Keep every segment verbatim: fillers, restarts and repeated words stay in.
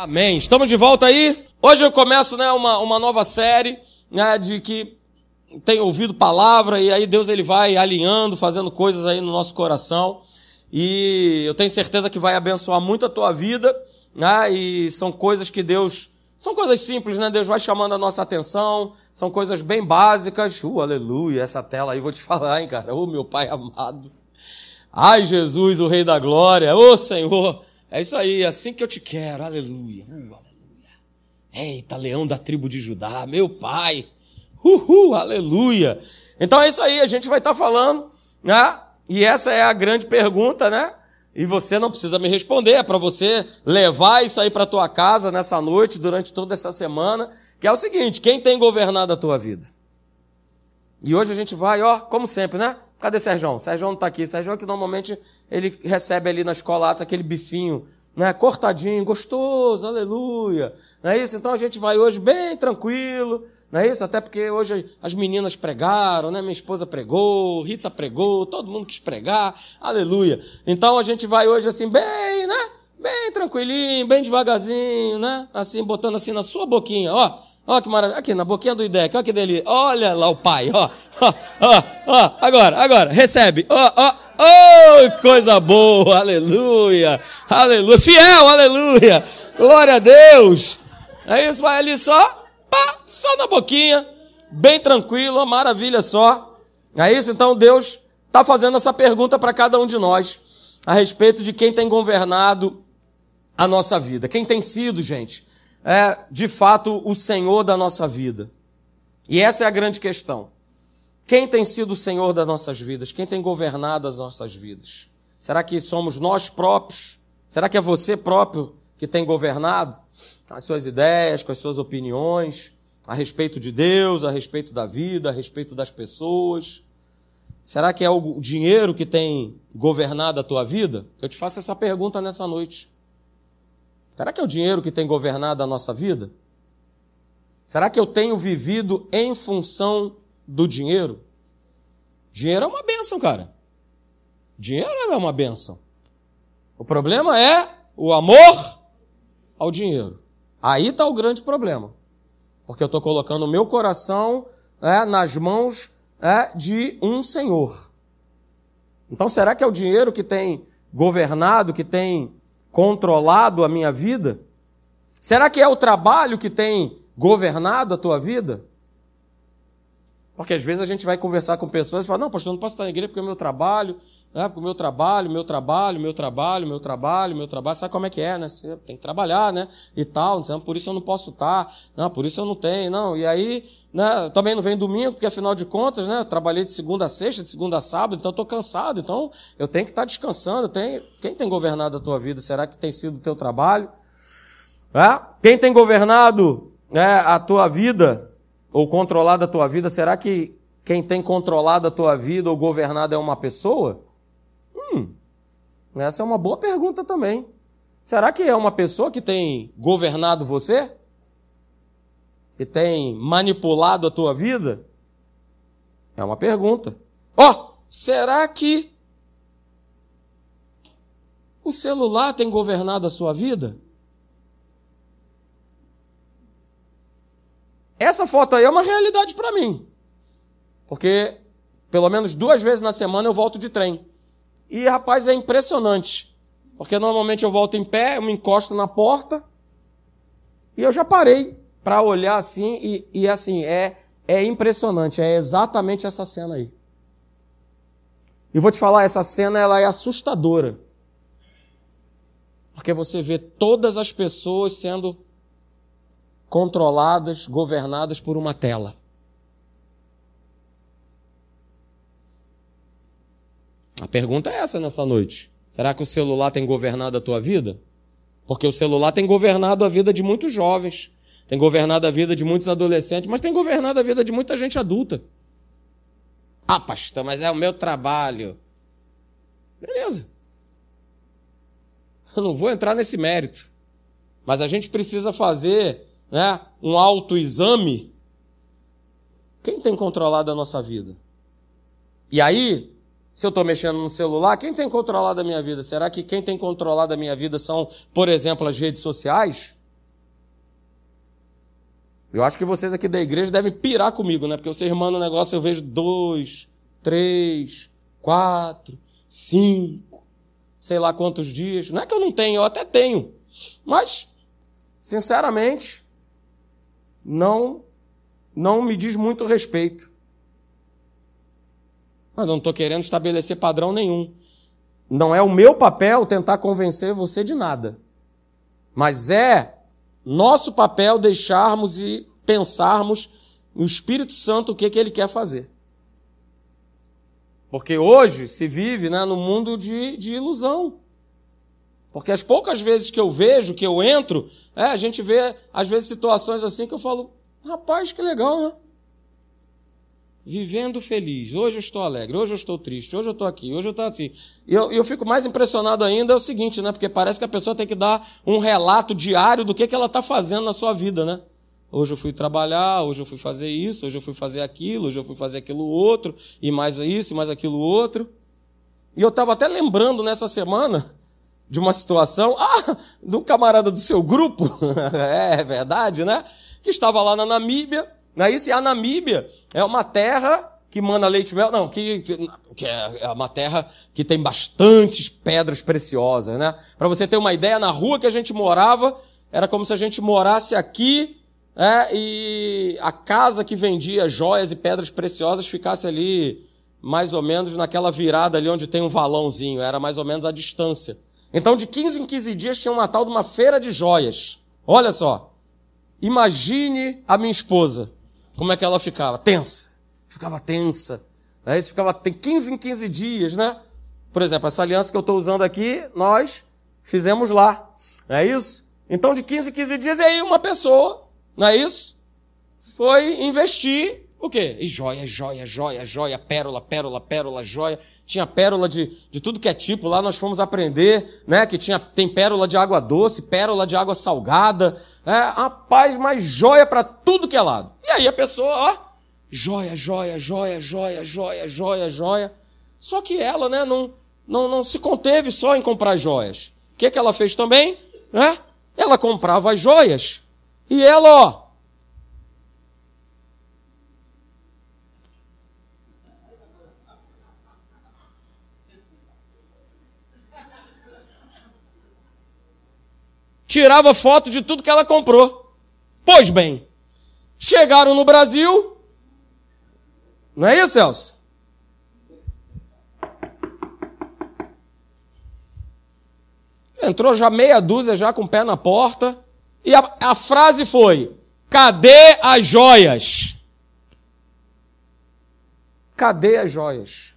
Amém. Estamos de volta aí. Hoje eu começo né, uma, uma nova série né, de que tem ouvido palavra e aí Deus ele vai alinhando, fazendo coisas aí no nosso coração. E eu tenho certeza que vai abençoar muito a tua vida. Né, e são coisas que Deus... São coisas simples, né? Deus vai chamando a nossa atenção. São coisas bem básicas. Uh, aleluia, essa tela aí vou te falar, hein, cara. Ô, oh, meu Pai amado. Ai, Jesus, o Rei da Glória. Ô, oh, Senhor. É isso aí, assim que eu te quero, aleluia, uh, aleluia. Eita, leão da tribo de Judá, meu pai, uhul, aleluia. Então é isso aí, a gente vai estar falando, né? E essa é a grande pergunta, né? E você não precisa me responder, é para você levar isso aí para tua casa nessa noite, durante toda essa semana, que é o seguinte, quem tem governado a tua vida? E hoje a gente vai, ó, como sempre, né? Cadê Sérgio? Sérgio não está aqui. Sérgio que normalmente ele recebe ali na escola Atos aquele bifinho, né? Cortadinho, gostoso, aleluia. Não é isso? Então a gente vai hoje bem tranquilo, não é isso? Até porque hoje as meninas pregaram, né? Minha esposa pregou, Rita pregou, todo mundo quis pregar, aleluia. Então a gente vai hoje assim bem, né? Bem tranquilinho, bem devagarzinho, né? Assim, botando assim na sua boquinha, ó. Olha que maravilha. Aqui, na boquinha do I D E C. Olha que delícia. Olha lá o pai. Ó, ó, ó, ó. Agora, agora. Recebe. Ó, ó. Oh, coisa boa. Aleluia. Aleluia. Fiel. Aleluia. Glória a Deus. É isso. Vai ali só. Pá. Só na boquinha. Bem tranquilo. Maravilha só. É isso. Então, Deus está fazendo essa pergunta para cada um de nós a respeito de quem tem governado a nossa vida. Quem tem sido, gente, é, de fato, o Senhor da nossa vida. E essa é a grande questão. Quem tem sido o Senhor das nossas vidas? Quem tem governado as nossas vidas? Será que somos nós próprios? Será que é você próprio que tem governado? Com as suas ideias, com as suas opiniões, a respeito de Deus, a respeito da vida, a respeito das pessoas. Será que é o dinheiro que tem governado a tua vida? Eu te faço essa pergunta nessa noite. Será que é o dinheiro que tem governado a nossa vida? Será que eu tenho vivido em função do dinheiro? Dinheiro é uma bênção, cara. Dinheiro é uma bênção. O problema é o amor ao dinheiro. Aí está o grande problema. Porque eu estou colocando o meu coração é, nas mãos é, de um senhor. Então, será que é o dinheiro que tem governado, que tem controlado a minha vida? Será que é o trabalho que tem governado a tua vida? Porque às vezes a gente vai conversar com pessoas e fala, não, pastor, eu não posso estar na igreja porque é o meu trabalho, né? Porque o meu trabalho, meu trabalho, meu trabalho, meu trabalho, meu trabalho, sabe como é que é, né? Você tem que trabalhar, né? E tal, por isso eu não posso estar, não, por isso eu não tenho, não. E aí, né? Também não vem domingo, porque afinal de contas, né? Eu trabalhei de segunda a sexta, de segunda a sábado, então eu estou cansado, então eu tenho que estar descansando. Eu tenho... Quem tem governado a tua vida? Será que tem sido o teu trabalho? É? Quem tem governado é, a tua vida? Ou controlado a tua vida, será que quem tem controlado a tua vida ou governado é uma pessoa? Hum, essa é uma boa pergunta também. Será que é uma pessoa que tem governado você? Que tem manipulado a tua vida? É uma pergunta. Ó, será que o celular tem governado a sua vida? Essa foto aí é uma realidade para mim, porque pelo menos duas vezes na semana eu volto de trem. E, rapaz, é impressionante, porque normalmente eu volto em pé, eu me encosto na porta e eu já parei para olhar assim e, e assim, é, é impressionante, é exatamente essa cena aí. E vou te falar, essa cena ela é assustadora, porque você vê todas as pessoas sendo controladas, governadas por uma tela. A pergunta é essa nessa noite. Será que o celular tem governado a tua vida? Porque o celular tem governado a vida de muitos jovens, tem governado a vida de muitos adolescentes, mas tem governado a vida de muita gente adulta. Ah, pastor, mas é o meu trabalho. Beleza. Eu não vou entrar nesse mérito. Mas a gente precisa fazer... né? Um autoexame. Quem tem controlado a nossa vida? E aí, se eu estou mexendo no celular, quem tem controlado a minha vida? Será que quem tem controlado a minha vida são, por exemplo, as redes sociais? Eu acho que vocês aqui da igreja devem pirar comigo, né? Porque vocês mandam um negócio, eu vejo dois, três, quatro, cinco, sei lá quantos dias. Não é que eu não tenho, eu até tenho. Mas, sinceramente, não, não me diz muito respeito. Mas eu não estou querendo estabelecer padrão nenhum. Não é o meu papel tentar convencer você de nada. Mas é nosso papel deixarmos e pensarmos no Espírito Santo o que, que ele quer fazer. Porque hoje se vive, né, no mundo de, de ilusão. Porque as poucas vezes que eu vejo, que eu entro, é, a gente vê, às vezes, situações assim que eu falo, rapaz, que legal, né? Vivendo feliz, hoje eu estou alegre, hoje eu estou triste, hoje eu estou aqui, hoje eu estou assim. E eu, eu fico mais impressionado ainda é o seguinte, né? Porque parece que a pessoa tem que dar um relato diário do que, que ela está fazendo na sua vida, né? Hoje eu fui trabalhar, hoje eu fui fazer isso, hoje eu fui fazer aquilo, hoje eu fui fazer aquilo outro, e mais isso, e mais aquilo outro. E eu estava até lembrando nessa semana de uma situação, ah, de um camarada do seu grupo, é verdade, né? Que estava lá na Namíbia. Isso, e a Namíbia é uma terra que manda leite e mel, não, que, que é uma terra que tem bastantes pedras preciosas, né? Para você ter uma ideia, na rua que a gente morava, era como se a gente morasse aqui, né? E a casa que vendia joias e pedras preciosas ficasse ali mais ou menos naquela virada ali onde tem um valãozinho, era mais ou menos a distância. Então de quinze em quinze dias tinha uma tal de uma feira de joias. Olha só, imagine a minha esposa. Como é que ela ficava? Tensa. Ficava tensa. Né? Isso ficava tem quinze em quinze dias, né? Por exemplo, essa aliança que eu estou usando aqui, nós fizemos lá. Não é isso? Então, de quinze em quinze dias, e aí uma pessoa, não é isso? Foi investir o quê? E joia, joia, joia, joia, pérola, pérola, pérola, joia. Tinha pérola de, de tudo que é tipo. Lá nós fomos aprender, né? Que tinha, tem pérola de água doce, pérola de água salgada. Né? Rapaz, mas joia para tudo que é lado. E aí a pessoa, ó, joia, joia, joia, joia, joia, joia, joia. Só que ela, né, não, não, não se conteve só em comprar joias. O que, que ela fez também? Né? Ela comprava as joias. E ela, ó. Tirava foto de tudo que ela comprou. Pois bem. Chegaram no Brasil, não é isso, Celso? Entrou já meia dúzia, já com o pé na porta, e a, a frase foi, cadê as joias? Cadê as joias?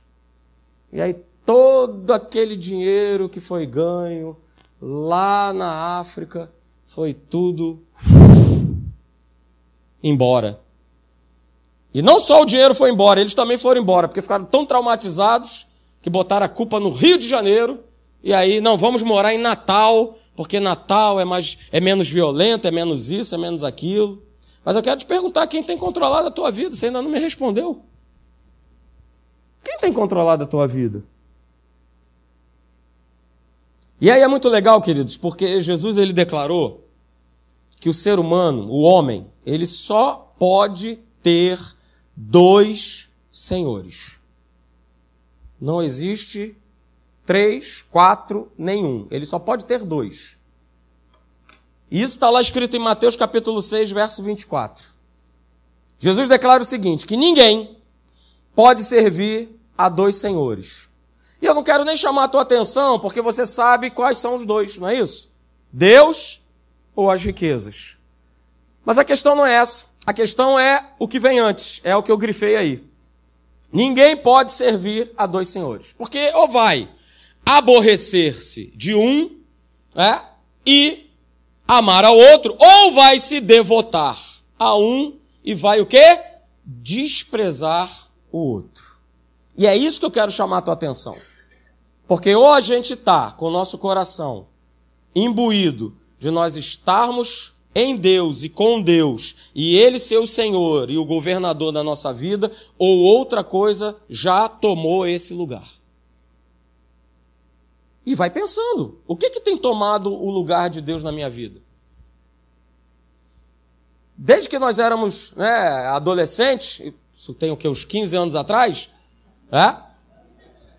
E aí todo aquele dinheiro que foi ganho lá na África foi tudo embora. E não só o dinheiro foi embora, eles também foram embora, porque ficaram tão traumatizados que botaram a culpa no Rio de Janeiro, e aí, não, vamos morar em Natal, porque Natal é, mais, é menos violento, é menos isso, é menos aquilo. Mas eu quero te perguntar, quem tem controlado a tua vida? Você ainda não me respondeu. Quem tem controlado a tua vida? E aí é muito legal, queridos, porque Jesus ele declarou que o ser humano, o homem, ele só pode ter dois senhores. Não existe três, quatro, nenhum. Ele só pode ter dois. E isso está lá escrito em Mateus capítulo seis, verso vinte e quatro. Jesus declara o seguinte, que ninguém pode servir a dois senhores. E eu não quero nem chamar a tua atenção, porque você sabe quais são os dois, não é isso? Deus ou as riquezas. Mas a questão não é essa. A questão é o que vem antes. É o que eu grifei aí. Ninguém pode servir a dois senhores. Porque ou vai aborrecer-se de um, né, e amar ao outro, ou vai se devotar a um e vai o quê? Desprezar o outro. E é isso que eu quero chamar a tua atenção. Porque ou a gente está com o nosso coração imbuído de nós estarmos em Deus e com Deus, e Ele ser o Senhor e o governador da nossa vida, ou outra coisa já tomou esse lugar. E vai pensando, o que que tem tomado o lugar de Deus na minha vida? desde que nós éramos, né, adolescentes, isso tem o que, uns quinze anos atrás, né?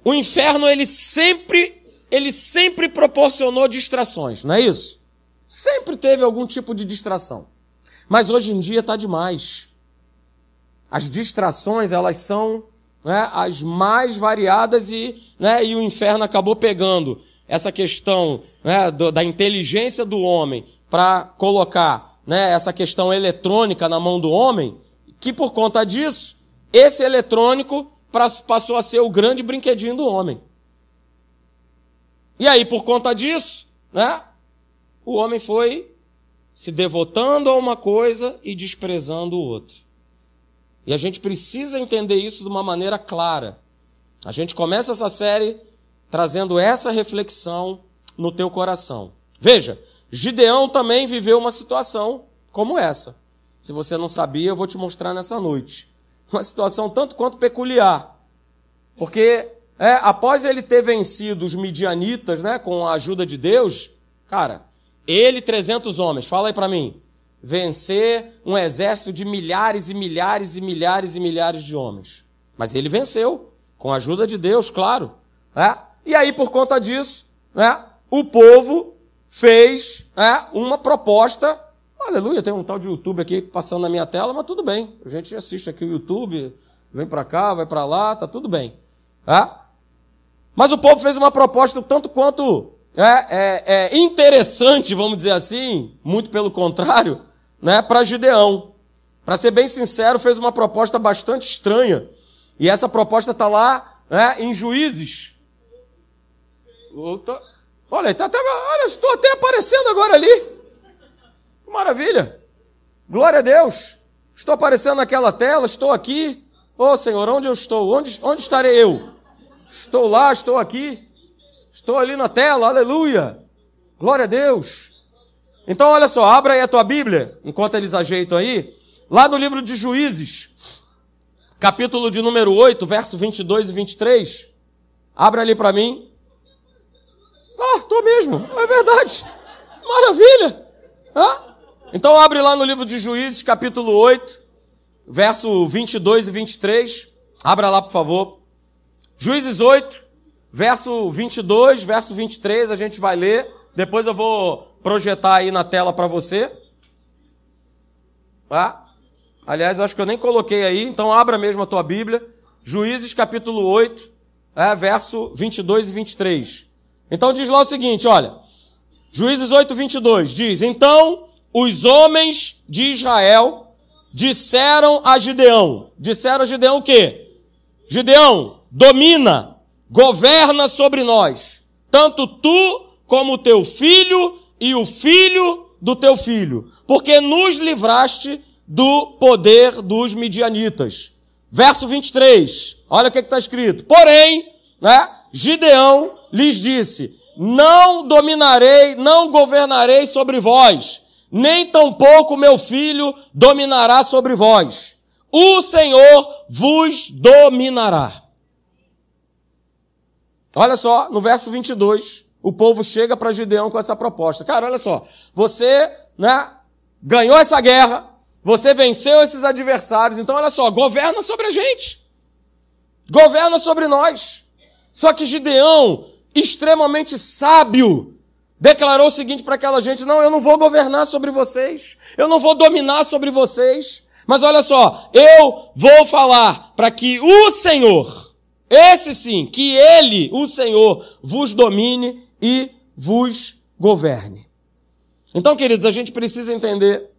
O inferno ele sempre, ele sempre proporcionou distrações, não é isso? Sempre teve algum tipo de distração. Mas hoje em dia está demais. As distrações, elas são, né, as mais variadas e, né, e o inferno acabou pegando essa questão, né, do, da inteligência do homem para colocar, né, essa questão eletrônica na mão do homem, que por conta disso, esse eletrônico passou a ser o grande brinquedinho do homem. E aí, por conta disso, né, o homem foi se devotando a uma coisa e desprezando o outro. E a gente precisa entender isso de uma maneira clara. A gente começa essa série trazendo essa reflexão no teu coração. Veja, Gideão também viveu uma situação como essa. Se você não sabia, eu vou te mostrar nessa noite. Uma situação tanto quanto peculiar, porque é, após ele ter vencido os midianitas, né, com a ajuda de Deus, cara, ele, trezentos homens, fala aí para mim, vencer um exército de milhares e milhares e milhares e milhares de homens. Mas ele venceu, com a ajuda de Deus, claro. Né? E aí, por conta disso, né, o povo fez, né, uma proposta. Aleluia, tem um tal de YouTube aqui passando na minha tela, mas tudo bem. A gente assiste aqui o YouTube, vem para cá, vai para lá, tá tudo bem. É? Mas o povo fez uma proposta tanto quanto é, é, é interessante, vamos dizer assim, muito pelo contrário, né, para Gideão. Para ser bem sincero, fez uma proposta bastante estranha. E essa proposta está lá, né, em Juízes. Olha, tá até, olha, estou até aparecendo agora ali. Maravilha, glória a Deus, estou aparecendo naquela tela, estou aqui, ô Senhor, onde eu estou, onde, onde estarei eu? Estou lá, estou aqui, estou ali na tela, aleluia, glória a Deus. Então olha só, abra aí a tua Bíblia, enquanto eles ajeitam aí, lá no livro de Juízes, capítulo de número oito, verso vinte e dois e vinte e três, abra ali para mim. Ah, estou mesmo, é verdade, maravilha, hã? Então abre lá no livro de Juízes, capítulo oito, verso vinte e dois e vinte e três. Abra lá, por favor. Juízes oito, verso vinte e dois, verso vinte e três, a gente vai ler. Depois eu vou projetar aí na tela para você. Tá? Aliás, acho que eu nem coloquei aí, então abra mesmo a tua Bíblia. Juízes, capítulo oito, é, verso vinte e dois e vinte e três. Então diz lá o seguinte, olha. Juízes oito, vinte e dois, diz, então... Os homens de Israel disseram a Gideão. Disseram a Gideão o quê? Gideão, domina, governa sobre nós, tanto tu como o teu filho e o filho do teu filho, porque nos livraste do poder dos midianitas. Verso vinte e três, olha o que está escrito. Porém, né, Gideão lhes disse, não dominarei, não governarei sobre vós, nem tampouco meu filho dominará sobre vós. O Senhor vos dominará. Olha só, no verso vinte e dois, o povo chega para Gideão com essa proposta. Cara, olha só, você, né, ganhou essa guerra, você venceu esses adversários, então olha só, governa sobre a gente. Governa sobre nós. Só que Gideão, extremamente sábio, declarou o seguinte para aquela gente, não, eu não vou governar sobre vocês, eu não vou dominar sobre vocês, mas olha só, eu vou falar para que o Senhor, esse sim, que Ele, o Senhor, vos domine e vos governe. Então, queridos, a gente precisa entender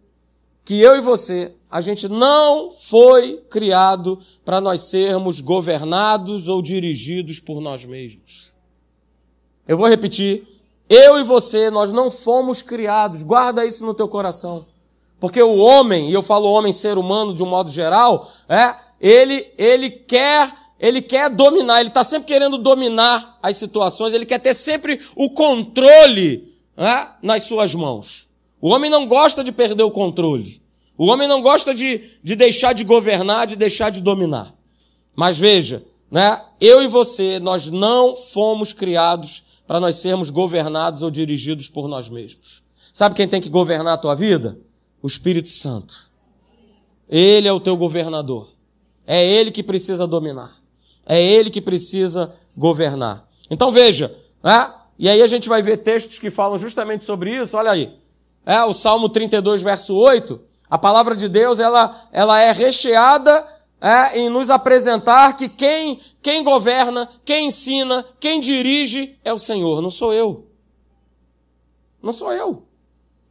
que eu e você, a gente não foi criado para nós sermos governados ou dirigidos por nós mesmos. Eu vou repetir, eu e você, nós não fomos criados, guarda isso no teu coração, porque o homem, e eu falo homem, ser humano de um modo geral, é, ele, ele quer, ele quer dominar, ele está sempre querendo dominar as situações, ele quer ter sempre o controle, é, nas suas mãos. O homem não gosta de perder o controle, o homem não gosta de, de deixar de governar, de deixar de dominar. Mas veja, né, eu e você, nós não fomos criados para nós sermos governados ou dirigidos por nós mesmos. Sabe quem tem que governar a tua vida? O Espírito Santo. Ele é o teu governador. É ele que precisa dominar. É ele que precisa governar. Então veja, né? E aí a gente vai ver textos que falam justamente sobre isso. Olha aí, é, o Salmo trinta e dois, verso oito, a palavra de Deus ela, ela é recheada é, em nos apresentar que quem, quem governa, quem ensina, quem dirige é o Senhor, não sou eu. Não sou eu.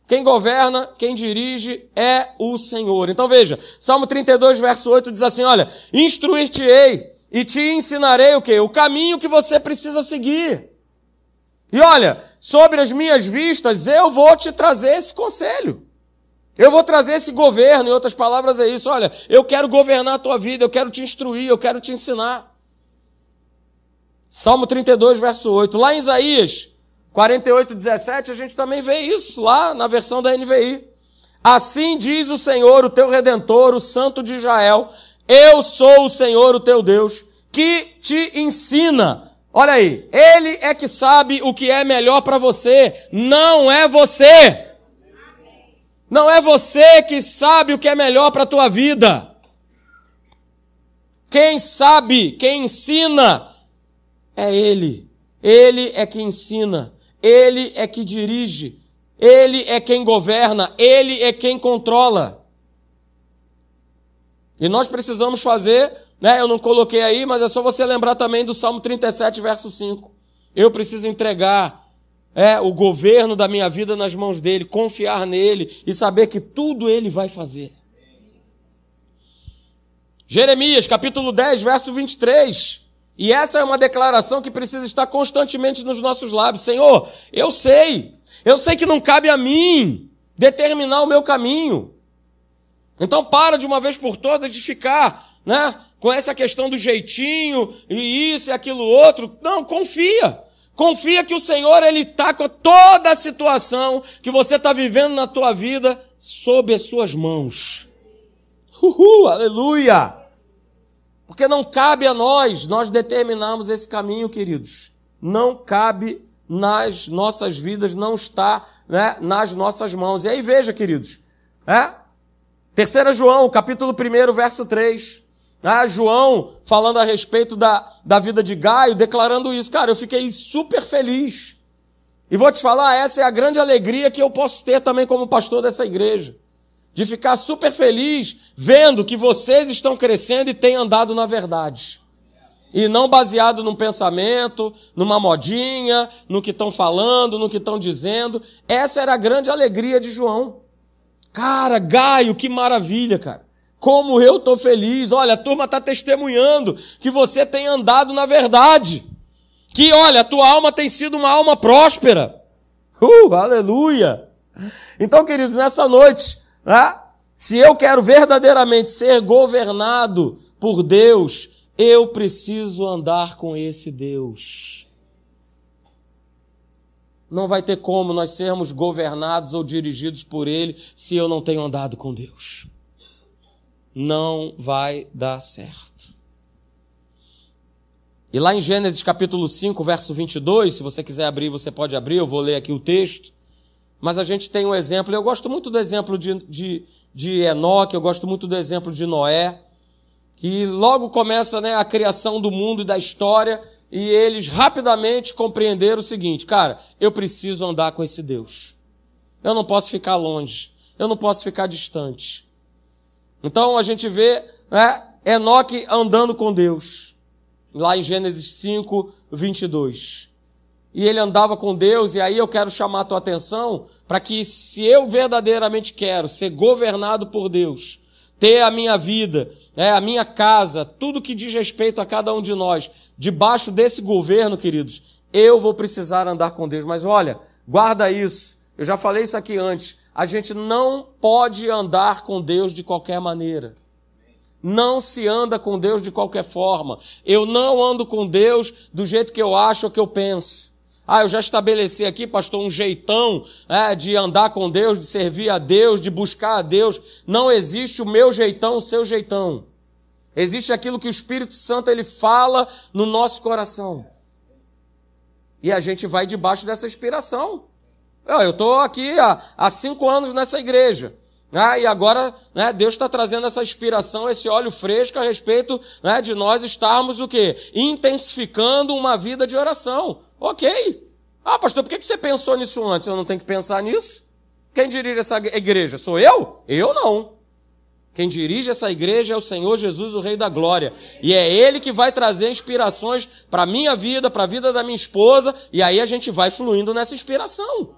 Quem governa, quem dirige é o Senhor. Então veja, Salmo trinta e dois, verso oito diz assim, olha, instruir-te-ei e te ensinarei o quê? O caminho que você precisa seguir. E olha, sobre as minhas vistas, eu vou te trazer esse conselho. Eu vou trazer esse governo, em outras palavras é isso, olha, eu quero governar a tua vida, eu quero te instruir, eu quero te ensinar. Salmo trinta e dois, verso oito. Lá em Isaías quarenta e oito, dezessete, a gente também vê isso lá na versão da N V I. Assim diz o Senhor, o teu Redentor, o Santo de Israel, eu sou o Senhor, o teu Deus, que te ensina. Olha aí, ele é que sabe o que é melhor para você, não é você. Não é você que sabe o que é melhor para a tua vida. Quem sabe, quem ensina, é ele. Ele é que ensina, ele é que dirige, ele é quem governa, ele é quem controla. E nós precisamos fazer, né? Eu não coloquei aí, mas é só você lembrar também do Salmo trinta e sete, verso cinco. Eu preciso entregar é, o governo da minha vida nas mãos dele, confiar nele e saber que tudo ele vai fazer. Jeremias, capítulo dez, verso vinte e três. E essa é uma declaração que precisa estar constantemente nos nossos lábios. Senhor, eu sei, eu sei que não cabe a mim determinar o meu caminho. Então para de uma vez por todas de ficar, né, com essa questão do jeitinho e isso e aquilo outro. Não, confia. Confia que o Senhor, ele está com toda a situação que você está vivendo na tua vida sob as suas mãos. Uhul, aleluia! Porque não cabe a nós, nós determinarmos esse caminho, queridos. Não cabe nas nossas vidas, não está, né, nas nossas mãos. E aí veja, queridos, é? terceira João, capítulo um, verso três. Ah, João falando a respeito da, da vida de Gaio, declarando isso. Cara, eu fiquei super feliz. E vou te falar, essa é a grande alegria que eu posso ter também como pastor dessa igreja. De ficar super feliz vendo que vocês estão crescendo e têm andado na verdade. E não baseado num pensamento, numa modinha, no que estão falando, no que estão dizendo. Essa era a grande alegria de João. Cara, Gaio, que maravilha, cara. Como eu estou feliz. Olha, a turma está testemunhando que você tem andado na verdade. Que, olha, a tua alma tem sido uma alma próspera. Uh, aleluia! Então, queridos, nessa noite... Ah, se eu quero verdadeiramente ser governado por Deus, eu preciso andar com esse Deus. Não vai ter como nós sermos governados ou dirigidos por ele se eu não tenho andado com Deus. Não vai dar certo. E lá em Gênesis capítulo cinco, verso vinte e dois, se você quiser abrir, você pode abrir, eu vou ler aqui o texto. Mas a gente tem um exemplo, eu gosto muito do exemplo de, de, de Enoque, eu gosto muito do exemplo de Noé, que logo começa, né, a criação do mundo e da história, e eles rapidamente compreenderam o seguinte, cara, eu preciso andar com esse Deus, eu não posso ficar longe, eu não posso ficar distante. Então a gente vê, né, Enoque andando com Deus, lá em Gênesis cinco, vinte e dois. E ele andava com Deus, e aí eu quero chamar a tua atenção para que se eu verdadeiramente quero ser governado por Deus, ter a minha vida, né, a minha casa, tudo que diz respeito a cada um de nós, debaixo desse governo, queridos, eu vou precisar andar com Deus. Mas olha, guarda isso, eu já falei isso aqui antes, a gente não pode andar com Deus de qualquer maneira. Não se anda com Deus de qualquer forma. Eu não ando com Deus do jeito que eu acho ou que eu penso. Ah, eu já estabeleci aqui, pastor, um jeitão é, de andar com Deus, de servir a Deus, de buscar a Deus. Não existe o meu jeitão, o seu jeitão. Existe aquilo que o Espírito Santo ele fala no nosso coração. E a gente vai debaixo dessa inspiração. Eu estou aqui há, há cinco anos nessa igreja. Ah, e agora, né, Deus está trazendo essa inspiração, esse óleo fresco a respeito, né, de nós estarmos o quê? Intensificando uma vida de oração. Ok. Ah, pastor, por que você pensou nisso antes? Eu não tenho que pensar nisso? Quem dirige essa igreja? Sou eu? Eu não. Quem dirige essa igreja é o Senhor Jesus, o Rei da Glória. E é Ele que vai trazer inspirações para a minha vida, para a vida da minha esposa, e aí a gente vai fluindo nessa inspiração.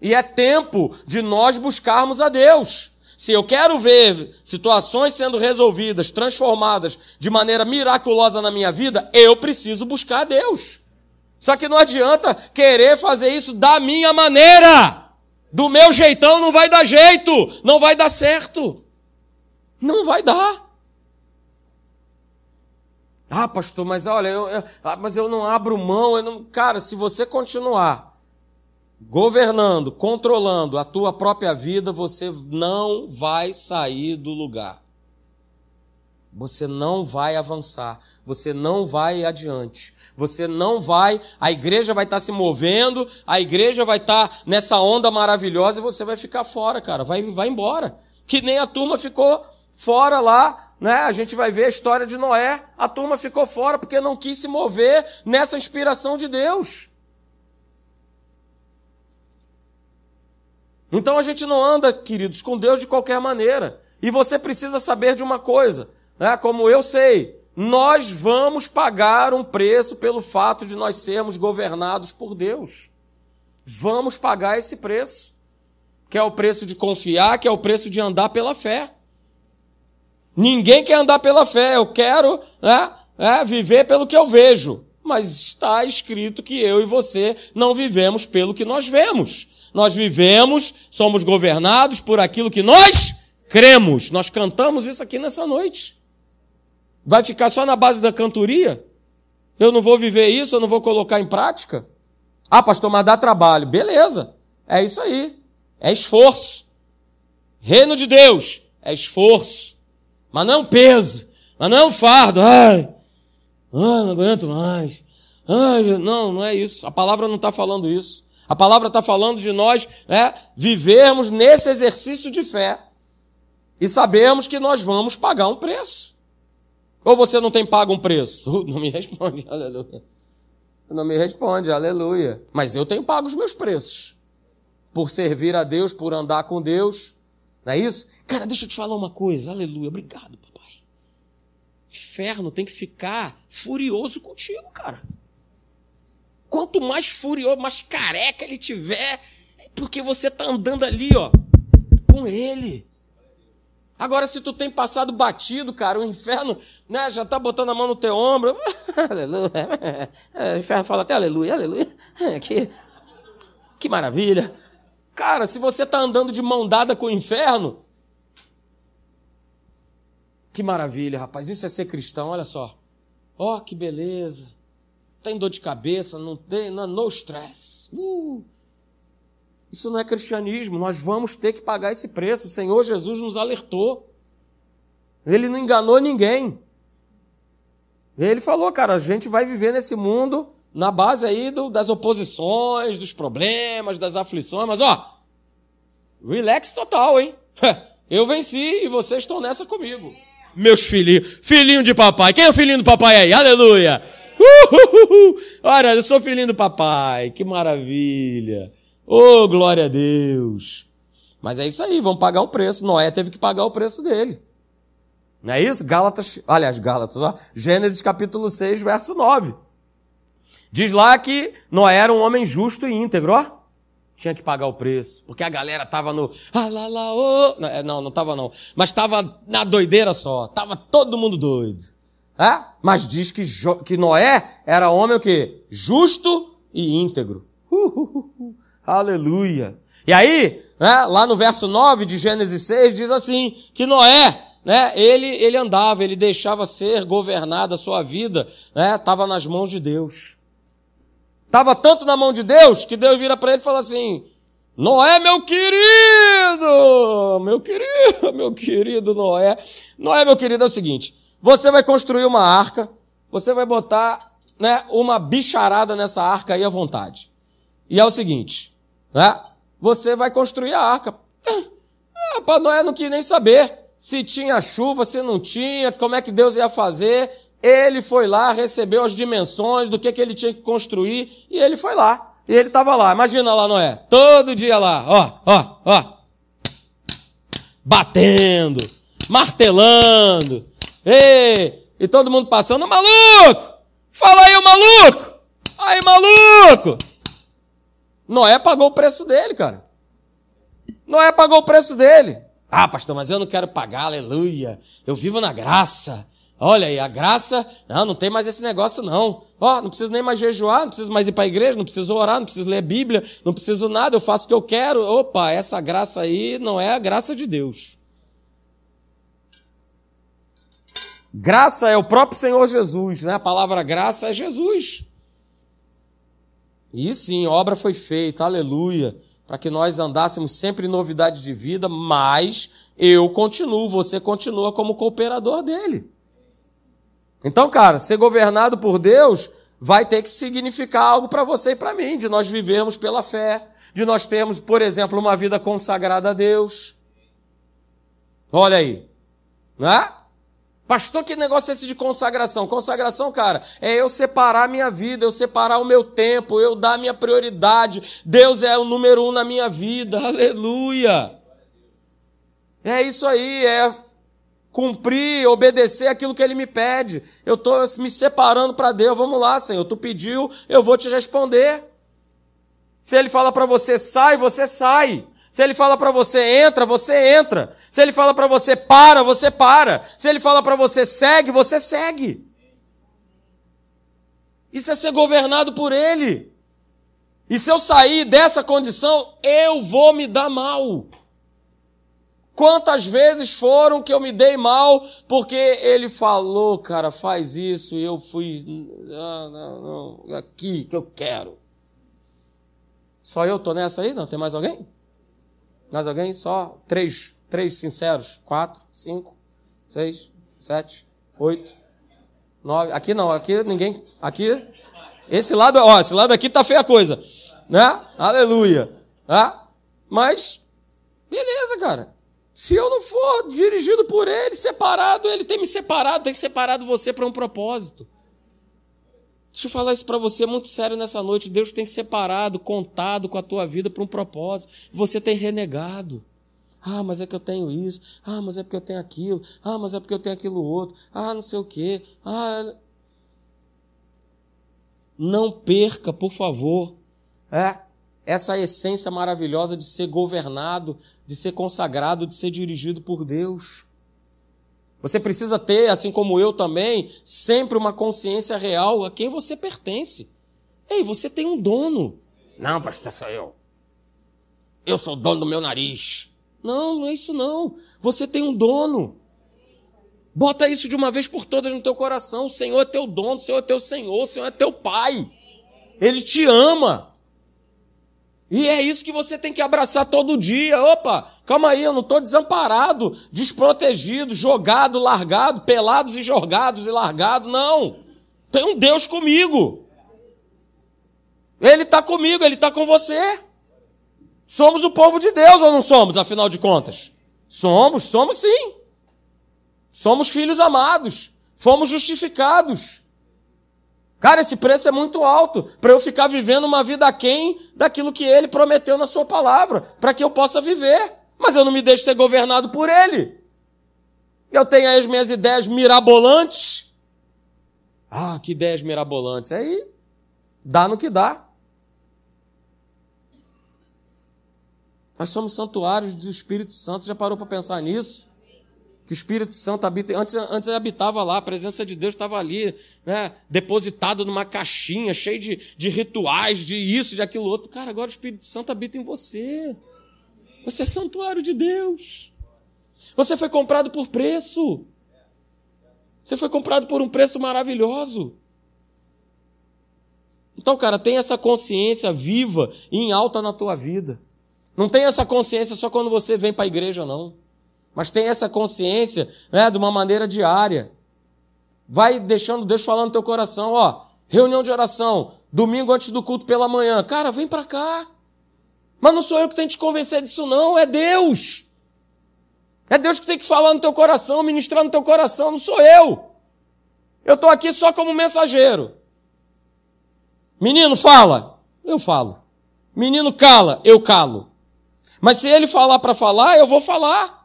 E é tempo de nós buscarmos a Deus. Se eu quero ver situações sendo resolvidas, transformadas de maneira miraculosa na minha vida, eu preciso buscar a Deus. Só que não adianta querer fazer isso da minha maneira. Do meu jeitão não vai dar jeito, não vai dar certo. Não vai dar. Ah, pastor, mas olha, eu, eu, mas eu não abro mão. Eu não... Cara, se você continuar governando, controlando a tua própria vida, você não vai sair do lugar. Você não vai avançar, você não vai adiante, você não vai, a igreja vai estar se movendo, a igreja vai estar nessa onda maravilhosa e você vai ficar fora, cara, vai, vai embora. Que nem a turma ficou fora lá, né? A gente vai ver a história de Noé, a turma ficou fora porque não quis se mover nessa inspiração de Deus. Então a gente não anda, queridos, com Deus de qualquer maneira. E você precisa saber de uma coisa, né? Como eu sei, nós vamos pagar um preço pelo fato de nós sermos governados por Deus. Vamos pagar esse preço, que é o preço de confiar, que é o preço de andar pela fé. Ninguém quer andar pela fé, eu quero, né, é, viver pelo que eu vejo. Mas está escrito que eu e você não vivemos pelo que nós vemos. Nós vivemos, somos governados por aquilo que nós cremos. Nós cantamos isso aqui nessa noite. Vai ficar só na base da cantoria? Eu não vou viver isso, eu não vou colocar em prática? Ah, pastor, mas dá trabalho. Beleza, é isso aí. É esforço. Reino de Deus é esforço. Mas não é um peso, mas não é um fardo. Ai, ai não aguento mais. Ai, não, não é isso. A palavra não está falando isso. A palavra está falando de nós, né, vivermos nesse exercício de fé e sabermos que nós vamos pagar um preço. Ou você não tem pago um preço? Não me responde, aleluia. Não me responde, aleluia. Mas eu tenho pago os meus preços. Por servir a Deus, por andar com Deus. Não é isso? Cara, deixa eu te falar uma coisa. Aleluia, obrigado, papai. Inferno tem que ficar furioso contigo, cara. Quanto mais furioso, mais careca ele tiver, é porque você está andando ali, ó, com ele. Agora, se tu tem passado batido, cara, o inferno, né, já está botando a mão no teu ombro. Aleluia. O inferno fala até aleluia, aleluia. Que, que maravilha. Cara, se você está andando de mão dada com o inferno, que maravilha, rapaz. Isso é ser cristão, olha só. Ó, oh, que beleza. Tem dor de cabeça, não tem, não, no stress. Uh, isso não é cristianismo, nós vamos ter que pagar esse preço. O Senhor Jesus nos alertou. Ele não enganou ninguém. Ele falou, cara, a gente vai viver nesse mundo na base aí do, das oposições, dos problemas, das aflições, mas ó, relax total, hein? Eu venci e vocês estão nessa comigo. Meus filhinhos, filhinho de papai. Quem é o filhinho do papai aí? Aleluia! Uhuhuhu. Olha, eu sou filhinho do papai, que maravilha, oh, glória a Deus. Mas é isso aí, vamos pagar o preço. Noé teve que pagar o preço dele, não é isso? Gálatas, aliás, Gálatas, ó, Gênesis capítulo seis, verso nove, diz lá que Noé era um homem justo e íntegro, ó. Tinha que pagar o preço, porque a galera tava no, ah, lá, lá, oh. Não, não tava não, mas tava na doideira só, tava todo mundo doido. É? Mas diz que, jo... que Noé era homem o quê? Justo e íntegro. Uhuhu. Aleluia. E aí, né, lá no verso nove de Gênesis seis, diz assim, que Noé, né, ele, ele andava, ele deixava ser governado, a sua vida estava, né, nas mãos de Deus. Estava tanto na mão de Deus que Deus vira para ele e fala assim, Noé, meu querido, meu querido, meu querido Noé. Noé, meu querido, é o seguinte, você vai construir uma arca, você vai botar, né, uma bicharada nessa arca aí à vontade. E é o seguinte, né? Você vai construir a arca. Ah, para Noé não quis nem saber se tinha chuva, se não tinha, como é que Deus ia fazer. Ele foi lá, recebeu as dimensões do que, que ele tinha que construir e ele foi lá. E ele estava lá, imagina lá Noé, todo dia lá, ó, ó, ó, batendo, martelando, ei, e todo mundo passando, maluco, fala aí o maluco, aí maluco. Noé pagou o preço dele, cara. Noé pagou o preço dele. Ah, pastor, mas eu não quero pagar, aleluia, eu vivo na graça. Olha aí, a graça, não, não tem mais esse negócio não. Ó, não preciso nem mais jejuar, não preciso mais ir para a igreja, não preciso orar, não preciso ler a Bíblia, não preciso nada, eu faço o que eu quero. Opa, essa graça aí não é a graça de Deus. Graça é o próprio Senhor Jesus, né? A palavra graça é Jesus. E sim, obra foi feita, aleluia, para que nós andássemos sempre em novidade de vida, mas eu continuo, você continua como cooperador dele. Então, cara, ser governado por Deus vai ter que significar algo para você e para mim, de nós vivermos pela fé, de nós termos, por exemplo, uma vida consagrada a Deus. Olha aí, né? Pastor, que negócio é esse de consagração? Consagração, cara, é eu separar a minha vida, eu separar o meu tempo, eu dar a minha prioridade. Deus é o número um na minha vida, aleluia. É isso aí, é cumprir, obedecer aquilo que ele me pede. Eu estou me separando para Deus. Vamos lá, Senhor, tu pediu, eu vou te responder. Se ele fala para você sai, você sai. Se ele fala para você entra, você entra. Se ele fala para você para, você para. Se ele fala para você segue, você segue. Isso é ser governado por ele. E se eu sair dessa condição, eu vou me dar mal. Quantas vezes foram que eu me dei mal porque ele falou, cara, faz isso, e eu fui, ah, não, não, aqui que eu quero. Só eu tô nessa aí? Não, tem mais alguém? Mais alguém? Só três, três sinceros, quatro, cinco, seis, sete, oito, nove, aqui não, aqui ninguém, aqui, esse lado, ó, esse lado aqui tá feia a coisa, né? Aleluia, né? Mas, beleza, cara. Se eu não for dirigido por ele, separado, ele tem me separado, tem separado você para um propósito. Deixa eu falar isso para você muito sério nessa noite. Deus tem separado, contado com a tua vida para um propósito. Você tem renegado. Ah, mas é que eu tenho isso. Ah, mas é porque eu tenho aquilo. Ah, mas é porque eu tenho aquilo outro. Ah, não sei o quê. Ah... Não perca, por favor. É... essa essência maravilhosa de ser governado, de ser consagrado, de ser dirigido por Deus. Você precisa ter, assim como eu também, sempre uma consciência real a quem você pertence. Ei, você tem um dono. Não, pastor, sou eu. Eu sou o dono do meu nariz. Não, não é isso não. Você tem um dono. Bota isso de uma vez por todas no teu coração. O Senhor é teu dono, o Senhor é teu Senhor, o Senhor é teu Pai. Ele te ama. E é isso que você tem que abraçar todo dia. Opa, calma aí, eu não estou desamparado, desprotegido, jogado, largado, pelados e jogados e largado. Não, tem um Deus comigo. Ele está comigo, ele está com você. Somos o povo de Deus ou não somos, afinal de contas? Somos, somos sim. Somos filhos amados, fomos justificados. Cara, esse preço é muito alto para eu ficar vivendo uma vida aquém daquilo que ele prometeu na sua palavra, para que eu possa viver. Mas eu não me deixo ser governado por ele. Eu tenho aí as minhas ideias mirabolantes. Ah, que ideias mirabolantes. Aí dá no que dá. Nós somos santuários do Espírito Santo. Você já parou para pensar nisso? Que o Espírito Santo habita, antes, antes ele habitava lá, a presença de Deus estava ali, né, depositado numa caixinha, cheio de, de rituais, de isso, de aquilo outro. Cara, agora o Espírito Santo habita em você. Você é santuário de Deus. Você foi comprado por preço. Você foi comprado por um preço maravilhoso. Então, cara, tem essa consciência viva e em alta na tua vida. Não tem essa consciência só quando você vem para a igreja, não. Mas tem essa consciência, né, de uma maneira diária. Vai deixando Deus falar no teu coração, ó, reunião de oração, domingo antes do culto pela manhã. Cara, vem para cá. Mas não sou eu que tenho que te convencer disso não, é Deus. É Deus que tem que falar no teu coração, ministrar no teu coração, não sou eu. Eu estou aqui só como mensageiro. Menino, fala. Eu falo. Menino, cala. Eu calo. Mas se ele falar para falar, eu vou falar.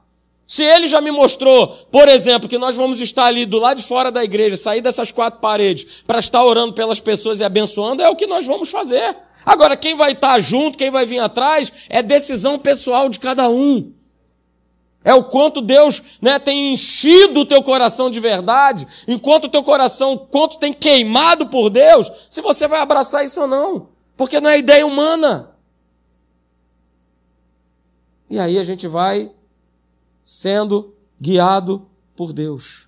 Se ele já me mostrou, por exemplo, que nós vamos estar ali do lado de fora da igreja, sair dessas quatro paredes para estar orando pelas pessoas e abençoando, é o que nós vamos fazer. Agora, quem vai estar junto, quem vai vir atrás, é decisão pessoal de cada um. É o quanto Deus, né, tem enchido o teu coração de verdade, enquanto o teu coração, o quanto tem queimado por Deus, se você vai abraçar isso ou não. Porque não é ideia humana. E aí a gente vai sendo guiado por Deus.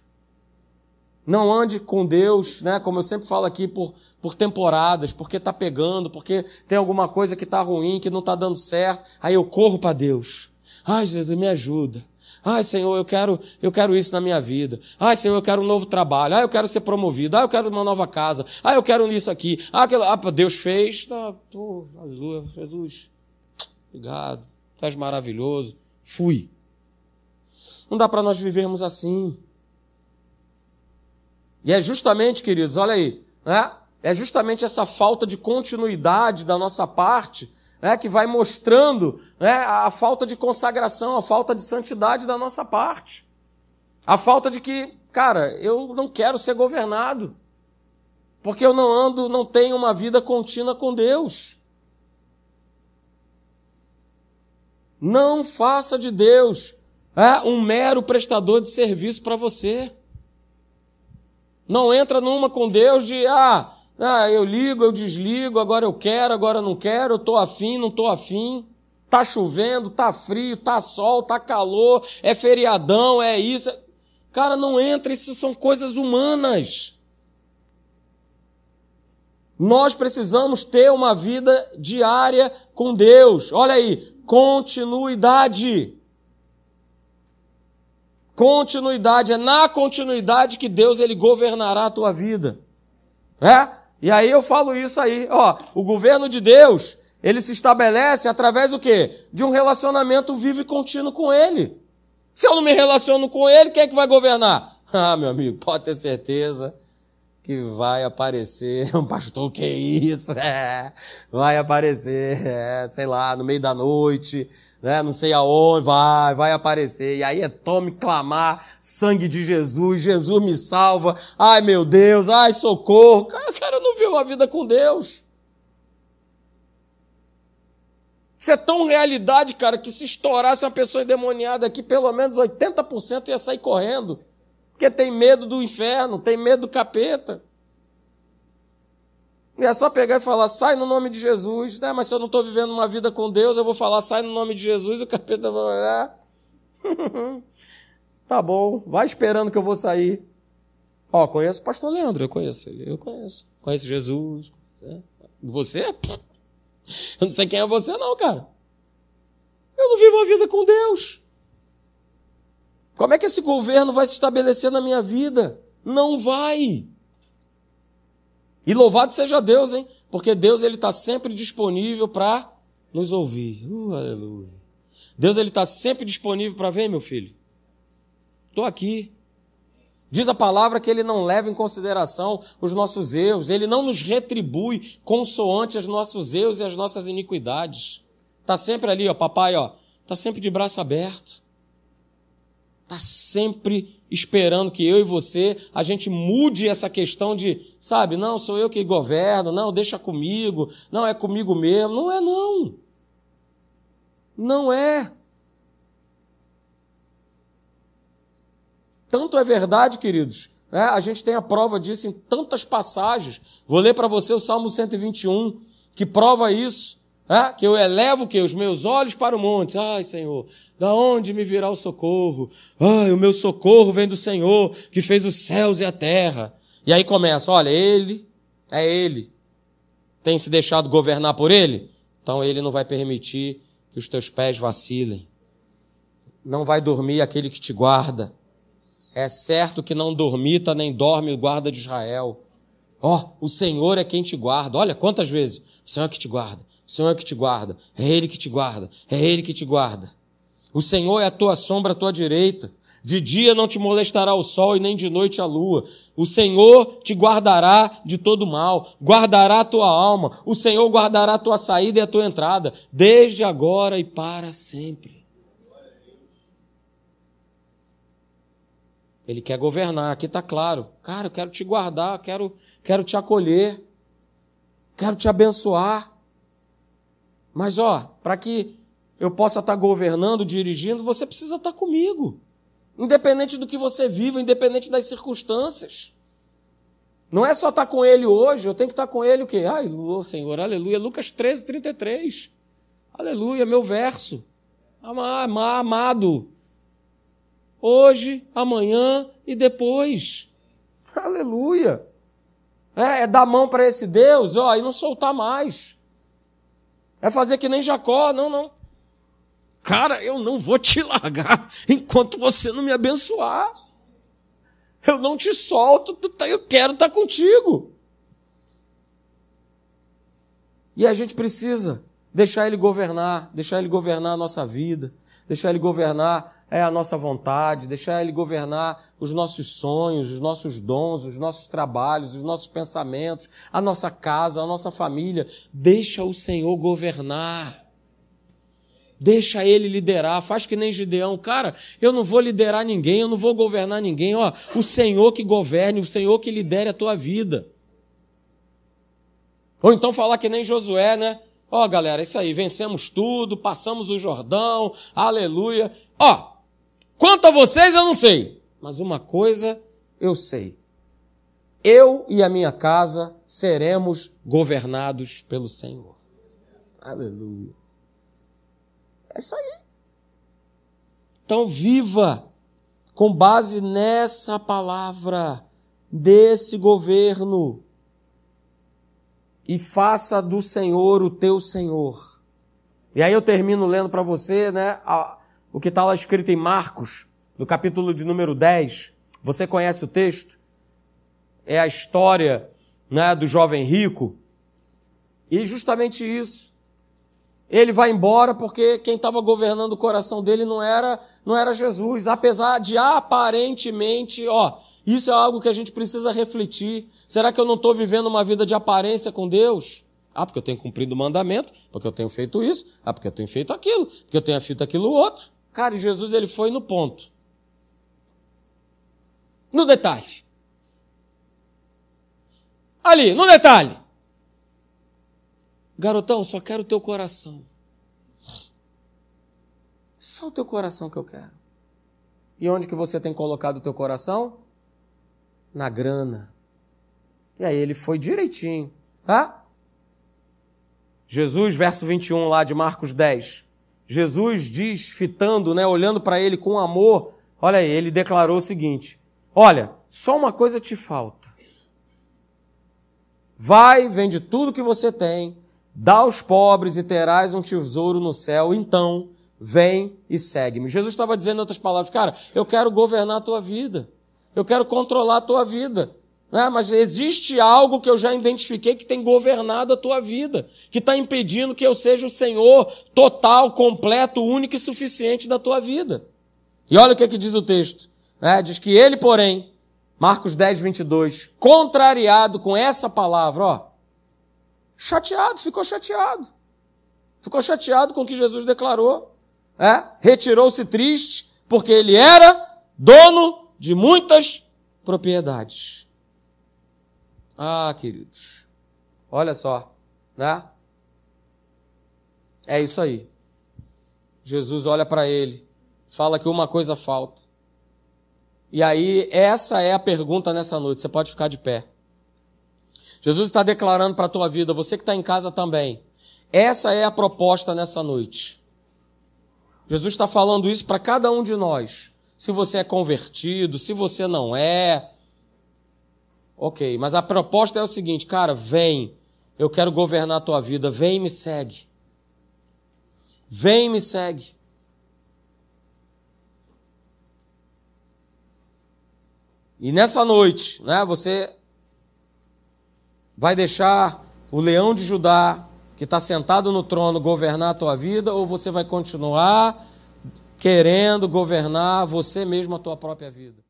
Não ande com Deus, né, como eu sempre falo aqui, por, por temporadas, porque está pegando, porque tem alguma coisa que está ruim, que não está dando certo. Aí eu corro para Deus. Ai, Jesus, me ajuda. Ai, Senhor, eu quero, eu quero isso na minha vida. Ai, Senhor, eu quero um novo trabalho. Ai, eu quero ser promovido. Ai, eu quero uma nova casa. Ai, eu quero isso aqui. Ai, aquilo... ah, Deus fez. Ah, pô, aleluia, Jesus, obrigado. Tu és maravilhoso. Fui. Não dá para nós vivermos assim. E é justamente, queridos, olha aí, né? É justamente essa falta de continuidade da nossa parte, né, que vai mostrando, né, a falta de consagração, a falta de santidade da nossa parte. A falta de que, cara, eu não quero ser governado, porque eu não ando, não tenho uma vida contínua com Deus. Não faça de Deus, né, um mero prestador de serviço para você. Não entra numa com Deus de, ah... Ah, eu ligo, eu desligo, agora eu quero, agora eu não quero, eu estou afim, não estou afim. Está chovendo, está frio, está sol, está calor, é feriadão, é isso. Cara, não entra, isso são coisas humanas. Nós precisamos ter uma vida diária com Deus. Olha aí, continuidade. Continuidade, é na continuidade que Deus ele governará a tua vida. É? E aí eu falo isso aí, ó, o governo de Deus, ele se estabelece através do quê? De um relacionamento vivo e contínuo com ele. Se eu não me relaciono com ele, quem é que vai governar? Ah, meu amigo, pode ter certeza que vai aparecer um pastor, que isso, é, vai aparecer, é, sei lá, no meio da noite, né, não sei aonde, vai, vai aparecer. E aí é tome clamar, sangue de Jesus, Jesus me salva, ai meu Deus, ai socorro. Cara, o cara não viu a vida com Deus. Isso é tão realidade, cara, que se estourasse uma pessoa endemoniada aqui, pelo menos oitenta por cento ia sair correndo, porque tem medo do inferno, tem medo do capeta. E é só pegar e falar, sai no nome de Jesus. Né? Mas se eu não estou vivendo uma vida com Deus, eu vou falar, sai no nome de Jesus, o capeta vai olhar. Tá bom, vai esperando que eu vou sair. Ó, conheço o pastor Leandro, eu conheço ele, eu conheço. Conheço Jesus. Você? Eu não sei quem é você não, cara. Eu não vivo uma vida com Deus. Como é que esse governo vai se estabelecer na minha vida? Não vai. E louvado seja Deus, hein? Porque Deus ele está sempre disponível para nos ouvir. Uh, aleluia. Deus ele está sempre disponível para ver, meu filho. Estou aqui. Diz a palavra que ele não leva em consideração os nossos erros. Ele não nos retribui consoante os nossos erros e as nossas iniquidades. Está sempre ali, ó, papai, ó. Está sempre de braço aberto. Está sempre esperando que eu e você, a gente mude essa questão de, sabe, não, sou eu que governo, não, deixa comigo, não, é comigo mesmo. Não é, não. Não é. Tanto é verdade, queridos, né? A gente tem a prova disso em tantas passagens. Vou ler para você o Salmo cento e vinte e um, que prova isso. É, que eu elevo que, os meus olhos para o monte. Ai, Senhor, da onde me virá o socorro? Ai, o meu socorro vem do Senhor, que fez os céus e a terra. E aí começa, olha, ele é ele. Tem se deixado governar por ele? Então ele não vai permitir que os teus pés vacilem. Não vai dormir aquele que te guarda. É certo que não dormita nem dorme o guarda de Israel. Ó, o Senhor é quem te guarda. Olha quantas vezes. O Senhor é que te guarda. O Senhor é que te guarda, é Ele que te guarda, é Ele que te guarda. O Senhor é a tua sombra à tua direita. De dia não te molestará o sol e nem de noite a lua. O Senhor te guardará de todo mal, guardará a tua alma. O Senhor guardará a tua saída e a tua entrada, desde agora e para sempre. Ele quer governar, aqui está claro. Cara, eu quero te guardar, quero, quero te acolher, quero te abençoar. Mas, ó, para que eu possa estar governando, dirigindo, você precisa estar comigo. Independente do que você vive, independente das circunstâncias. Não é só estar com ele hoje, eu tenho que estar com ele o quê? Ai, Senhor, aleluia, Lucas treze, trinta e três. Aleluia, meu verso. Amado. Hoje, amanhã e depois. Aleluia. É, é dar mão para esse Deus, ó, e não soltar mais. É fazer que nem Jacó, não, não. Cara, eu não vou te largar enquanto você não me abençoar. Eu não te solto, eu quero estar contigo. E a gente precisa deixar ele governar, deixar ele governar a nossa vida, deixar ele governar é, a nossa vontade, deixar ele governar os nossos sonhos, os nossos dons, os nossos trabalhos, os nossos pensamentos, a nossa casa, a nossa família. Deixa o Senhor governar. Deixa ele liderar, faz que nem Gideão. Cara, eu não vou liderar ninguém, eu não vou governar ninguém. Ó, o Senhor que governe, o Senhor que lidere a tua vida. Ou então falar que nem Josué, né? Ó, galera, isso aí, vencemos tudo, passamos o Jordão, aleluia. Ó, quanto a vocês eu não sei, mas uma coisa eu sei. Eu e a minha casa seremos governados pelo Senhor. Aleluia. É isso aí. Então viva com base nessa palavra, desse governo, e faça do Senhor o teu Senhor. E aí eu termino lendo para você, né, a, o que está lá escrito em Marcos, no capítulo de número dez. Você conhece o texto? É a história, né, do jovem rico. E justamente isso. Ele vai embora porque quem estava governando o coração dele não era, não era Jesus, apesar de aparentemente, ó, isso é algo que a gente precisa refletir. Será que eu não estou vivendo uma vida de aparência com Deus? Ah, porque eu tenho cumprido o mandamento, porque eu tenho feito isso, ah, porque eu tenho feito aquilo, porque eu tenho feito aquilo outro. Cara, e Jesus, ele foi no ponto. No detalhe. Ali, no detalhe. Garotão, só quero o teu coração. Só o teu coração que eu quero. E onde que você tem colocado o teu coração? Na grana. E aí ele foi direitinho. Tá? Jesus, verso vinte e um lá de Marcos dez. Jesus diz, fitando, né, olhando para ele com amor, olha aí, ele declarou o seguinte: olha, só uma coisa te falta. Vai, vende tudo que você tem, dá aos pobres e terás um tesouro no céu, então vem e segue-me. Jesus estava dizendo em outras palavras, cara, eu quero governar a tua vida, eu quero controlar a tua vida, né? Mas existe algo que eu já identifiquei que tem governado a tua vida, que está impedindo que eu seja o Senhor total, completo, único e suficiente da tua vida. E olha o que é que diz o texto, né? Diz que ele, porém, Marcos dez, vinte e dois, contrariado com essa palavra, ó, chateado, ficou chateado. Ficou chateado com o que Jesus declarou. É? Retirou-se triste, porque ele era dono de muitas propriedades. Ah, queridos, olha só, né? É isso aí. Jesus olha para ele, fala que uma coisa falta. E aí, essa é a pergunta nessa noite, você pode ficar de pé. Jesus está declarando para a tua vida, você que está em casa também. Essa é a proposta nessa noite. Jesus está falando isso para cada um de nós. Se você é convertido, se você não é. Ok, mas a proposta é o seguinte, cara, vem. Eu quero governar a tua vida, vem e me segue. Vem e me segue. E nessa noite, né, você vai deixar o leão de Judá, que está sentado no trono, governar a tua vida, ou você vai continuar querendo governar você mesmo a tua própria vida.